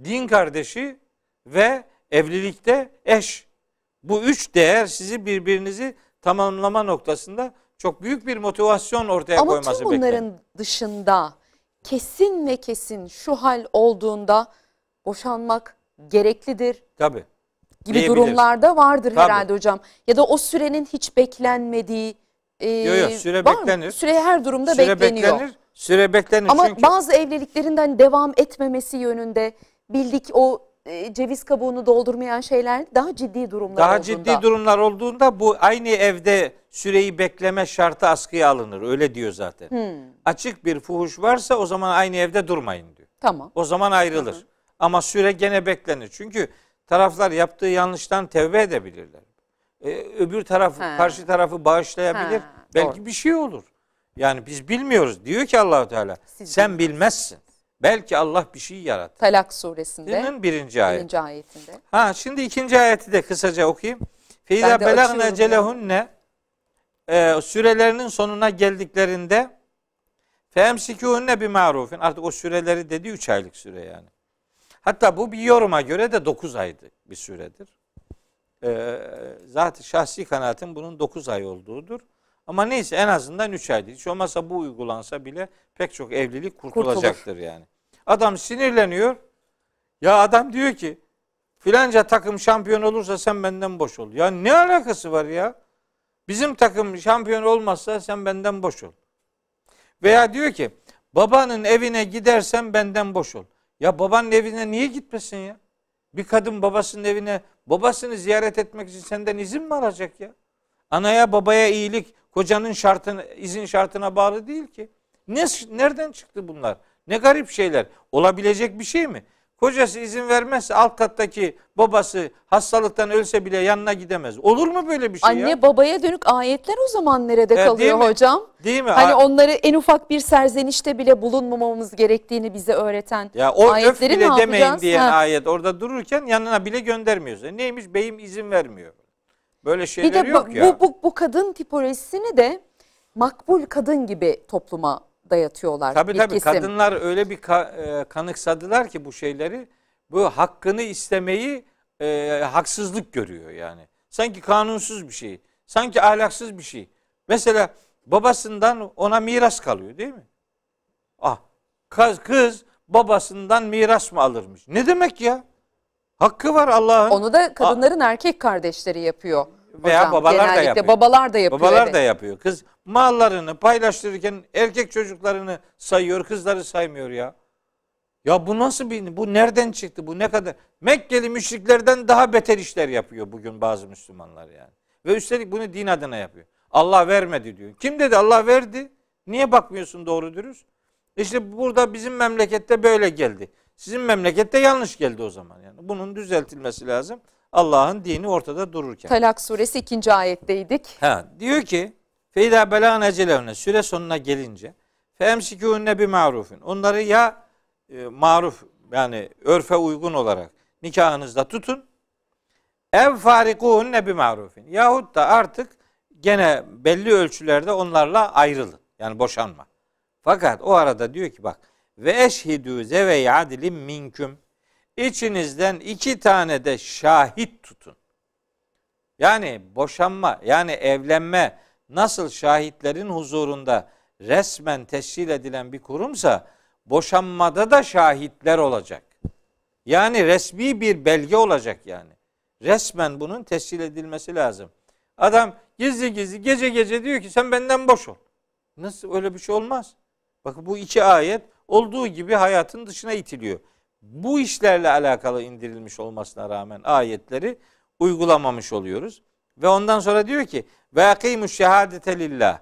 din kardeşi ve evlilikte eş. Bu üç değer sizi birbirinizi tamamlama noktasında çok büyük bir motivasyon ortaya ama koyması beklenir. Ama bunların dışında kesin ve kesin şu hal olduğunda boşanmak gereklidir. Tabii. Gibi durumlarda vardır tabii. Herhalde hocam. Ya da o sürenin hiç beklenmediği e, yok, yok, süre var beklenir. Mı? Süre her durumda süre bekleniyor. Beklenir, süre beklenir. Ama çünkü bazı evliliklerinden devam etmemesi yönünde bildik o e, ceviz kabuğunu doldurmayan şeyler daha ciddi durumlar daha olduğunda. Daha ciddi durumlar olduğunda bu aynı evde süreyi bekleme şartı askıya alınır. Öyle diyor zaten. Hmm. Açık bir fuhuş varsa o zaman aynı evde durmayın diyor. Tamam. O zaman ayrılır. Hı-hı. Ama süre gene beklenir. Çünkü taraflar yaptığı yanlıştan tevbe edebilirler. Ee, öbür taraf, ha. karşı tarafı bağışlayabilir. Ha, belki doğru. Bir şey olur. Yani biz bilmiyoruz. Diyor ki Allahu Teala, siz sen bilmezsin. Belki Allah bir şey yarattı. Talak suresinde birinci, ayet. birinci ayetinde. Ha şimdi ikinci ayeti de kısaca okuyayım. Fîzâ belâgne celehunne sürelerinin sonuna geldiklerinde femsikûhunne bi marufin. Artık o süreleri dediği üç aylık süre yani. Hatta bu bir yoruma göre de dokuz aydı bir süredir. Ee, zaten şahsi kanaatim bunun dokuz ay olduğudur. Ama neyse en azından üç aydır. Hiç olmazsa bu uygulansa bile pek çok evlilik kurtulacaktır Kurtulur. yani. Adam sinirleniyor. Ya adam diyor ki filanca takım şampiyon olursa sen benden boş ol. Ya ne alakası var ya? Bizim takım şampiyon olmazsa sen benden boş ol. Veya diyor ki babanın evine gidersen benden boş ol. Ya babanın evine niye gitmesin ya? Bir kadın babasının evine, babasını ziyaret etmek için senden izin mi alacak ya? Anaya babaya iyilik kocanın şartına, izin şartına bağlı değil ki. Ne, nereden çıktı bunlar? Ne garip şeyler. Olabilecek bir şey mi? Kocası izin vermezse alt kattaki babası hastalıktan ölse bile yanına gidemez. Olur mu böyle bir şey Anne, ya? Anne babaya dönük ayetler o zaman nerede e, kalıyor değil hocam? Değil mi? Hani A onları en ufak bir serzenişte bile bulunmamamız gerektiğini bize öğreten ya o ayetleri öf bile ne demeyin diyen ha. ayet orada dururken yanına bile göndermiyoruz. E neymiş? Beyim izin vermiyor. Böyle şeyler bir de yok bu, ya. Bu, bu, bu kadın tipolojisini de makbul kadın gibi topluma dayatıyorlar. Tabii tabii kesim. Kadınlar öyle bir ka, e, kanıksadılar ki bu şeyleri, bu hakkını istemeyi e, haksızlık görüyor yani. Sanki kanunsuz bir şey, sanki ahlaksız bir şey. Mesela babasından ona miras kalıyor değil mi? Ah kız, kız babasından miras mı alırmış? Ne demek ya? Hakkı var Allah'ın. Onu da kadınların A erkek kardeşleri yapıyor. Veya hocam, babalar da yapıyor. Babalar da yapıyor. Babalar evet. da yapıyor. Kız mallarını paylaştırırken erkek çocuklarını sayıyor, kızları saymıyor ya. Ya bu nasıl bir, bu nereden çıktı, bu ne kadar? Mekkeli müşriklerden daha beter işler yapıyor bugün bazı Müslümanlar yani. Ve üstelik bunu din adına yapıyor. Allah vermedi diyor. Kim dedi Allah verdi? Niye bakmıyorsun doğru dürüst? İşte burada bizim memlekette böyle geldi. Sizin memlekette yanlış geldi o zaman yani. Bunun düzeltilmesi lazım. Allah'ın dini ortada dururken. Talak suresi ikinci ayetteydik. Ha, diyor ki feyda belan ecelevne süre sonuna gelince femsikûnne bi marufin. Onları ya e, maruf yani örfe uygun olarak nikahınızda tutun. Ev farikûnne bi marufin. Yahut da artık gene belli ölçülerde onlarla ayrılın. Yani boşanma. Fakat o arada diyor ki bak ve eşhidû zevey adilim minküm. İçinizden iki tane de şahit tutun. Yani boşanma, yani evlenme nasıl şahitlerin huzurunda resmen tescil edilen bir kurumsa boşanmada da şahitler olacak. Yani resmi bir belge olacak yani. Resmen bunun tescil edilmesi lazım. Adam gizli gizli gece gece diyor ki sen benden boş ol. Nasıl öyle bir şey olmaz? Bakın bu iki ayet olduğu gibi hayatın dışına itiliyor. Bu işlerle alakalı indirilmiş olmasına rağmen ayetleri uygulamamış oluyoruz. Ve ondan sonra diyor ki ve akimu şehadete lillah.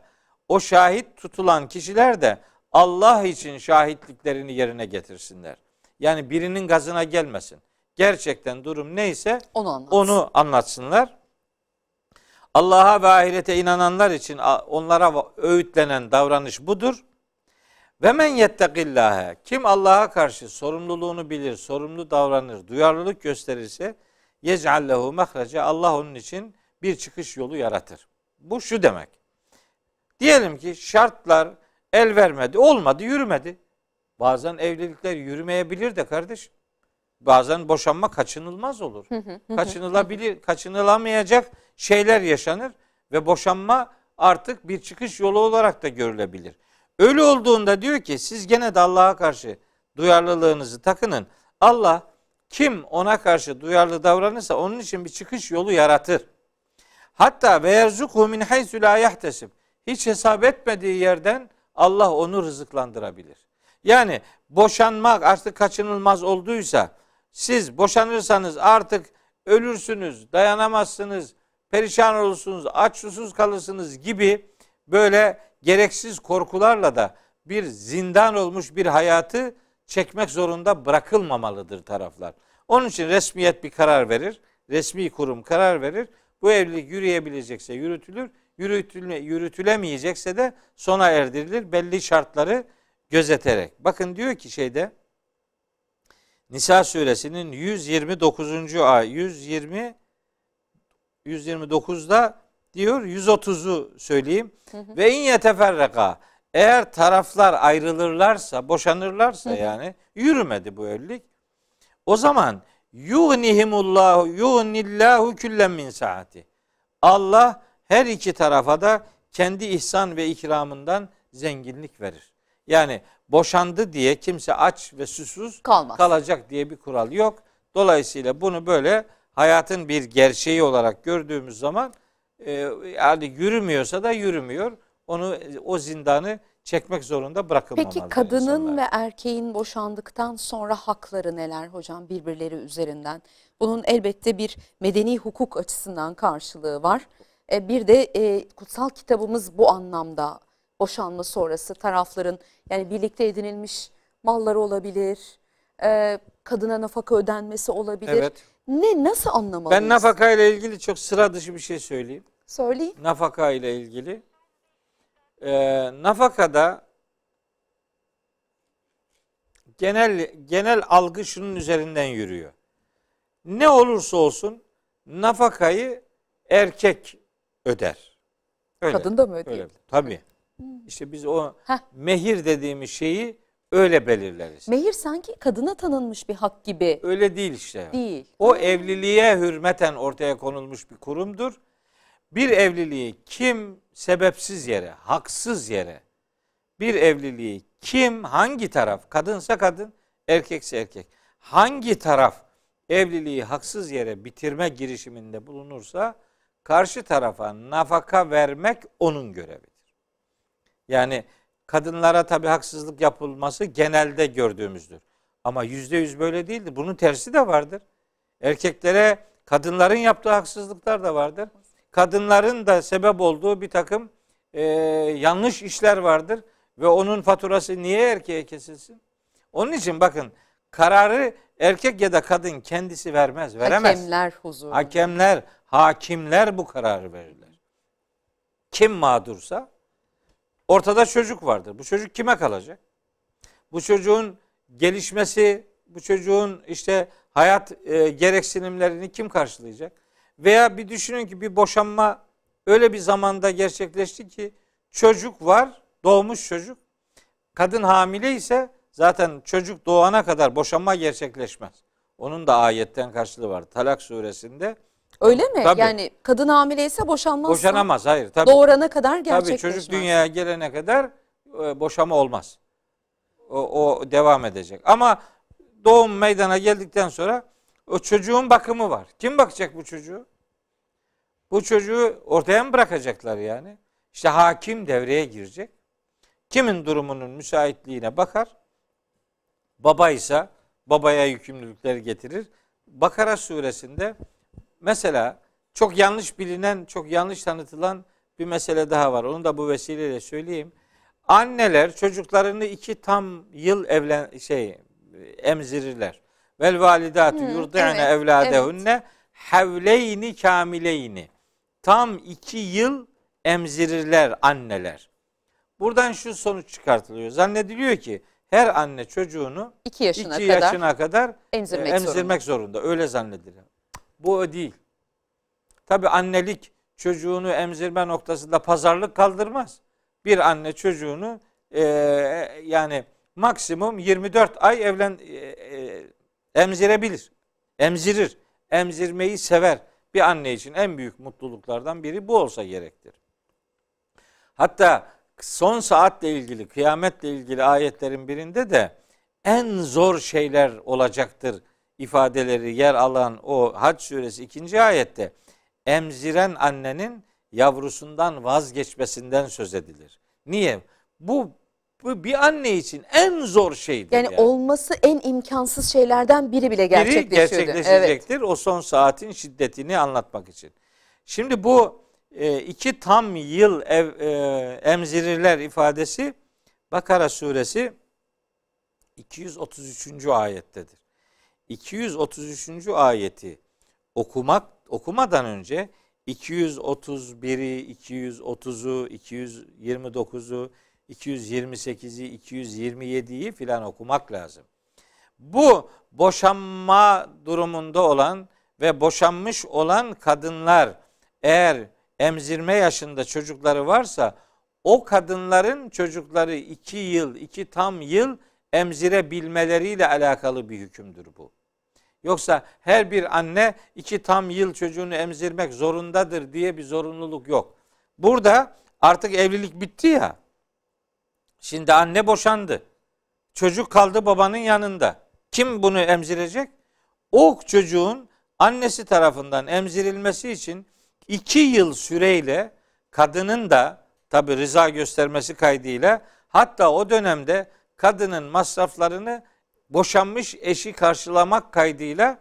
O şahit tutulan kişiler de Allah için şahitliklerini yerine getirsinler. Yani birinin gazına gelmesin. Gerçekten durum neyse onu anlatsın. onu anlatsınlar. Allah'a ve ahirete inananlar için onlara öğütlenen davranış budur. Ve men yettekillâhe. Kim Allah'a karşı sorumluluğunu bilir, sorumlu davranır, duyarlılık gösterirse yec'allehu mehreca. Allah onun için bir çıkış yolu yaratır. Bu şu demek. Diyelim ki şartlar el vermedi, olmadı, yürümedi. Bazen evlilikler yürümeyebilir de kardeş. Bazen boşanma kaçınılmaz olur. Kaçınılabilir, kaçınılamayacak şeyler yaşanır ve boşanma artık bir çıkış yolu olarak da görülebilir. Öyle olduğunda diyor ki siz gene de Allah'a karşı duyarlılığınızı takının. Allah kim ona karşı duyarlı davranırsa onun için bir çıkış yolu yaratır. Hatta ve yerzuku min haysu la yahtesib. Hiç hesap etmediği yerden Allah onu rızıklandırabilir. Yani boşanmak artık kaçınılmaz olduysa siz boşanırsanız artık ölürsünüz, dayanamazsınız, perişan olursunuz, aç susuz kalırsınız gibi böyle gereksiz korkularla da bir zindan olmuş bir hayatı çekmek zorunda bırakılmamalıdır taraflar. Onun için resmiyet bir karar verir. Resmi kurum karar verir. Bu evlilik yürüyebilecekse yürütülür. Yürütülme, yürütülemeyecekse de sona erdirilir. Belli şartları gözeterek. Bakın diyor ki şeyde Nisa suresinin yüz yirmi dokuzuncu ay yüz yirmi yüz yirmi dokuz'da diyor, yüz otuz'u söyleyeyim. Ve in yeteferreka, eğer taraflar ayrılırlarsa, boşanırlarsa yani yürümedi bu evlilik. O zaman yuhnihimullahu yuhnillahu küllen min saati. Allah her iki tarafa da kendi ihsan ve ikramından zenginlik verir. Yani boşandı diye kimse aç ve susuz kalmaz, kalacak diye bir kural yok. Dolayısıyla bunu böyle hayatın bir gerçeği olarak gördüğümüz zaman e, yani yürümüyorsa da yürümüyor. Onu, o zindanı çekmek zorunda bırakılmamalı. Peki kadının insanlar ve erkeğin boşandıktan sonra hakları neler hocam birbirleri üzerinden? Bunun elbette bir medeni hukuk açısından karşılığı var. E, bir de e, kutsal kitabımız bu anlamda boşanma sonrası tarafların yani birlikte edinilmiş malları olabilir, e, kadına nafaka ödenmesi olabilir. Evet. Ne, nasıl anlamalıyız? Ben nafaka ile ilgili çok sıra dışı bir şey söyleyeyim. Söyleyin. Nafaka ile ilgili. Ee, nafakada genel genel algı şunun üzerinden yürüyor. Ne olursa olsun nafakayı erkek öder. Öyle. Kadın da mı ödeyecek? Tabii. Hmm. İşte biz o Heh. mehir dediğimiz şeyi öyle belirleriz. Mehir sanki kadına tanınmış bir hak gibi. Öyle değil işte. Değil. O evliliğe hürmeten ortaya konulmuş bir kurumdur. Bir evliliği kim sebepsiz yere, haksız yere, bir evliliği kim, hangi taraf, kadınsa kadın, erkekse erkek, hangi taraf evliliği haksız yere bitirme girişiminde bulunursa karşı tarafa nafaka vermek onun görevidir. Yani kadınlara tabii haksızlık yapılması genelde gördüğümüzdür. Ama yüzde yüz böyle değildir. Bunun tersi de vardır. Erkeklere kadınların yaptığı haksızlıklar da vardır. Kadınların da sebep olduğu bir takım e, yanlış işler vardır ve onun faturası niye erkeğe kesilsin? Onun için bakın, kararı erkek ya da kadın kendisi vermez, veremez. Hakemler huzurunda. Hakemler, hakimler bu kararı verirler. Kim mağdursa, ortada çocuk vardır. Bu çocuk kime kalacak? Bu çocuğun gelişmesi, bu çocuğun işte hayat e, gereksinimlerini kim karşılayacak? Veya bir düşünün ki bir boşanma öyle bir zamanda gerçekleşti ki çocuk var, doğmuş çocuk. Kadın hamile ise zaten çocuk doğana kadar boşanma gerçekleşmez. Onun da ayetten karşılığı var Talak suresinde. Öyle mi? Tabii. Yani kadın hamile ise boşanmaz. Boşanamaz, hayır. Tabii. Doğurana kadar gerçekleşmez. Tabii, çocuk dünyaya gelene kadar boşama olmaz. O, o devam edecek. Ama doğum meydana geldikten sonra o çocuğun bakımı var. Kim bakacak bu çocuğu? Bu çocuğu ortaya mı bırakacaklar yani? İşte hakim devreye girecek. Kimin durumunun müsaitliğine bakar. Baba ise babaya yükümlülükleri getirir. Bakara suresinde mesela çok yanlış bilinen, çok yanlış tanıtılan bir mesele daha var. Onu da bu vesileyle söyleyeyim. Anneler çocuklarını iki tam yıl evlen şey emzirirler. Vel validatu yurdi'ne evladehunne havleyni kamileyni. Tam iki yıl emzirirler anneler. Buradan şu sonuç çıkartılıyor. Zannediliyor ki her anne çocuğunu iki yaşına, iki kadar, yaşına kadar emzirmek, emzirmek zorunda. zorunda. Öyle zannedilir. Bu o değil. Tabii annelik çocuğunu emzirme noktasında pazarlık kaldırmaz. Bir anne çocuğunu e, yani maksimum yirmi dört ay evlen e, e, emzirebilir, emzirir, emzirmeyi sever. Bir anne için en büyük mutluluklardan biri bu olsa gerektir. Hatta son saatle ilgili, kıyametle ilgili ayetlerin birinde de en zor şeyler olacaktır ifadeleri yer alan o Hac suresi ikinci ayette emziren annenin yavrusundan vazgeçmesinden söz edilir. Niye? Bu Bu bir anne için en zor şeydir. Yani, yani olması en imkansız şeylerden biri bile gerçekleşiyordu. Biri gerçekleşecektir, evet. O son saatin şiddetini anlatmak için. Şimdi bu iki tam yıl ev, emzirirler ifadesi Bakara suresi iki yüz otuz üçüncü ayettedir. iki yüz otuz üçüncü ayeti okumak okumadan önce iki yüz otuz bir'i, iki yüz otuz'u, iki yüz yirmi dokuz'u, iki yüz yirmi sekiz'i, iki yüz yirmi yedi'yi filan okumak lazım. Bu boşanma durumunda olan ve boşanmış olan kadınlar eğer emzirme yaşında çocukları varsa o kadınların çocukları iki yıl, iki tam yıl emzirebilmeleriyle alakalı bir hükümdür bu. Yoksa her bir anne iki tam yıl çocuğunu emzirmek zorundadır diye bir zorunluluk yok. Burada artık evlilik bitti ya. Şimdi anne boşandı. Çocuk kaldı babanın yanında. Kim bunu emzirecek? O çocuğun annesi tarafından emzirilmesi için iki yıl süreyle kadının da tabi rıza göstermesi kaydıyla hatta o dönemde kadının masraflarını boşanmış eşi karşılamak kaydıyla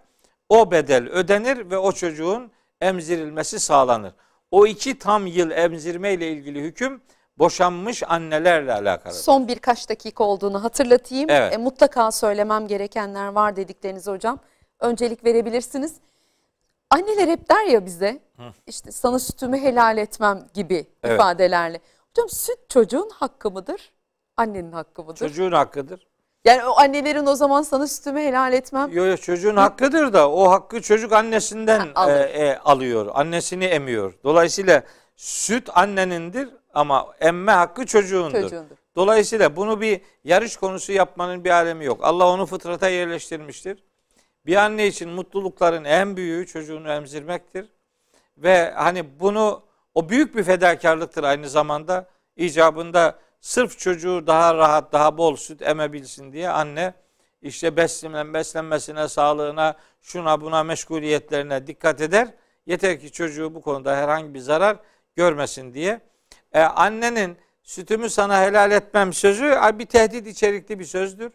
o bedel ödenir ve o çocuğun emzirilmesi sağlanır. O iki tam yıl emzirme ile ilgili hüküm boşanmış annelerle alakalı. Son birkaç dakika olduğunu hatırlatayım. Evet. E, mutlaka söylemem gerekenler var dedikleriniz hocam. Öncelik verebilirsiniz. Anneler hep der ya bize, Hı. işte sana sütümü helal etmem gibi evet. ifadelerle. Hocam süt çocuğun hakkı mıdır? Annenin hakkı mıdır? Çocuğun hakkıdır. Yani o annelerin o zaman sana sütümü helal etmem. Yok yok, çocuğun Hı. hakkıdır da o hakkı çocuk annesinden ha, e, e, alıyor. Annesini emiyor. Dolayısıyla süt annenindir ama emme hakkı çocuğundur. çocuğundur. Dolayısıyla bunu bir yarış konusu yapmanın bir alemi yok. Allah onu fıtrata yerleştirmiştir. Bir anne için mutlulukların en büyüğü çocuğunu emzirmektir. Ve hani bunu, o büyük bir fedakarlıktır aynı zamanda. İcabında sırf çocuğu daha rahat, daha bol süt emebilsin diye anne işte beslenme, beslenmesine, sağlığına, şuna buna, meşguliyetlerine dikkat eder. Yeter ki çocuğu bu konuda herhangi bir zarar görmesin diye. Ee, annenin sütümü sana helal etmem sözü bir tehdit içerikli bir sözdür.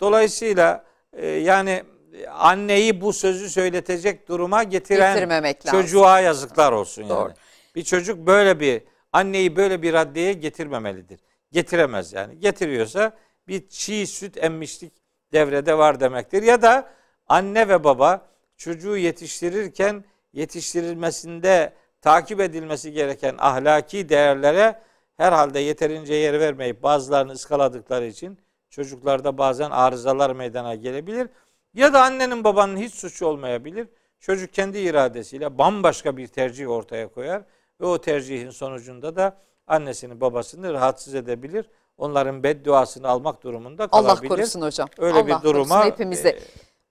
Dolayısıyla e, yani... anneyi bu sözü söyletecek duruma getiren çocuğa lazım. Yazıklar olsun. Doğru. Yani. Bir çocuk böyle bir, anneyi böyle bir raddeye getirmemelidir. Getiremez yani. Getiriyorsa bir çiğ süt emmişlik devrede var demektir. Ya da anne ve baba çocuğu yetiştirirken yetiştirilmesinde takip edilmesi gereken ahlaki değerlere herhalde yeterince yer vermeyip bazılarını ıskaladıkları için çocuklarda bazen arızalar meydana gelebilir. Ya da annenin babanın hiç suçu olmayabilir. Çocuk kendi iradesiyle bambaşka bir tercih ortaya koyar. Ve o tercihin sonucunda da annesini babasını rahatsız edebilir. Onların bedduasını almak durumunda kalabilir. Allah korusun hocam. Öyle Allah bir duruma korusun hepimize. E,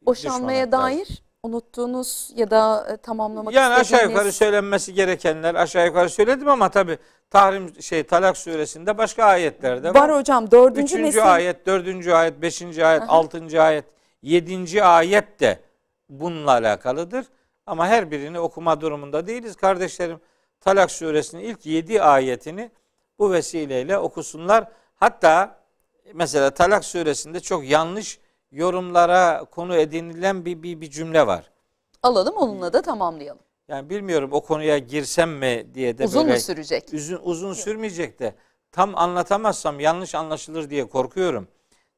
Boşanmaya dair lazım. Unuttuğunuz ya da tamamlamak yani istediğiniz. Yani aşağı yukarı söylenmesi gerekenler aşağı yukarı söyledim ama tabii tahrim şey Talak suresinde başka ayetlerde var. Var hocam dördüncü Üçüncü nesil. ayet, dördüncü ayet, beşinci ayet, Aha. altıncı ayet. Yedinci ayet de bununla alakalıdır. Ama her birini okuma durumunda değiliz. Kardeşlerim Talak suresinin ilk yedi ayetini bu vesileyle okusunlar. Hatta mesela Talak suresinde çok yanlış yorumlara konu edinilen bir, bir, bir cümle var. Alalım onunla da tamamlayalım. Yani bilmiyorum o konuya girsem mi diye de uzun böyle. Uzun sürecek? Uzun, uzun sürmeyecek de tam anlatamazsam yanlış anlaşılır diye korkuyorum.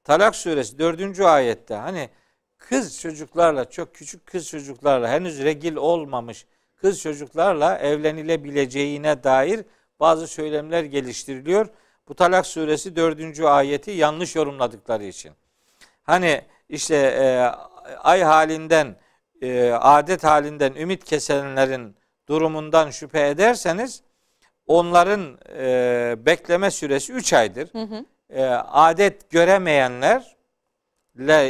Talak suresi dördüncü ayette hani kız çocuklarla çok küçük kız çocuklarla henüz regil olmamış kız çocuklarla evlenilebileceğine dair bazı söylemler geliştiriliyor. Bu Talak suresi dördüncü ayeti yanlış yorumladıkları için. Hani işte e, ay halinden e, adet halinden ümit kesenlerin durumundan şüphe ederseniz onların e, bekleme süresi üç aydır. Hı hı. Adet göremeyenlerle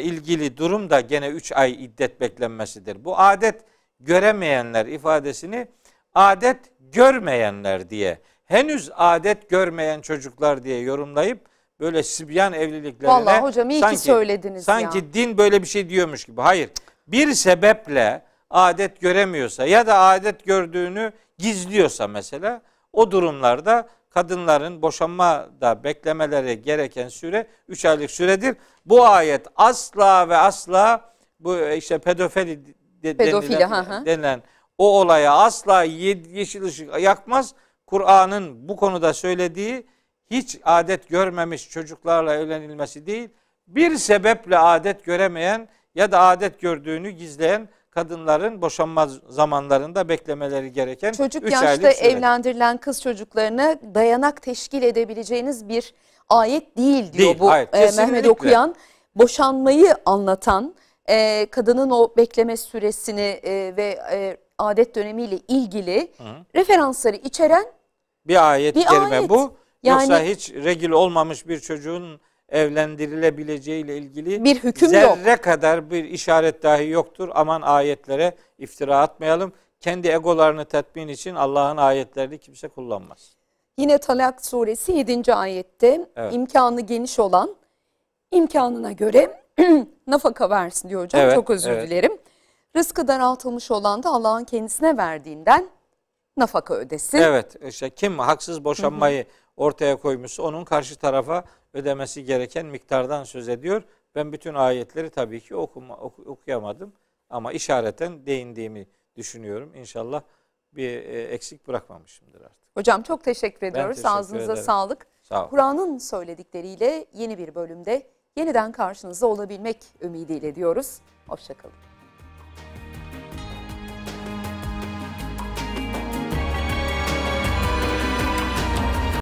ilgili durum da gene üç ay iddet beklenmesidir. Bu adet göremeyenler ifadesini adet görmeyenler diye, henüz adet görmeyen çocuklar diye yorumlayıp böyle sibyan evliliklerine Vallahi hocam iyi sanki, ki söylediniz sanki ya. Din böyle bir şey diyormuş gibi. Hayır, bir sebeple adet göremiyorsa ya da adet gördüğünü gizliyorsa mesela o durumlarda kadınların boşanmada beklemeleri gereken süre üç aylık süredir. Bu ayet asla ve asla bu işte pedofili de, Pedofili, denilen, denilen o olaya asla yeşil ışık yakmaz. Kur'an'ın bu konuda söylediği hiç adet görmemiş çocuklarla evlenilmesi değil. Bir sebeple adet göremeyen ya da adet gördüğünü gizleyen kadınların boşanma zamanlarında beklemeleri gereken üç aylık süre. Çocuk yaşta evlendirilen kız çocuklarına dayanak teşkil edebileceğiniz bir ayet değil diyor değil, bu hayır, e, Mehmet Okuyan. Boşanmayı anlatan e, kadının o bekleme süresini e, ve e, adet dönemiyle ilgili Hı. referansları içeren bir ayet bir kerime ayet. Bu. Yani, yoksa hiç regl olmamış bir çocuğun evlendirilebileceğiyle ilgili bir hüküm zerre yok. Kadar bir işaret dahi yoktur. Aman ayetlere iftira atmayalım. Kendi egolarını tatmin için Allah'ın ayetlerini kimse kullanmaz. Yine Talak suresi yedinci ayette evet. imkanı geniş olan imkanına göre nafaka versin diyor hocam. Evet, çok özür evet. dilerim. Rızkı daraltılmış olan da Allah'ın kendisine verdiğinden nafaka ödesin. Evet, işte kim haksız boşanmayı Hı-hı. ortaya koymuşsa onun karşı tarafa ödemesi gereken miktardan söz ediyor. Ben bütün ayetleri tabii ki okuma, oku, okuyamadım ama işareten değindiğimi düşünüyorum. İnşallah bir eksik bırakmamışımdır artık. Hocam çok teşekkür ediyoruz. Teşekkür Ağzınıza ederim. Sağlık. Sağ Kur'an'ın söyledikleriyle yeni bir bölümde yeniden karşınızda olabilmek ümidiyle diyoruz. Hoşça kalın.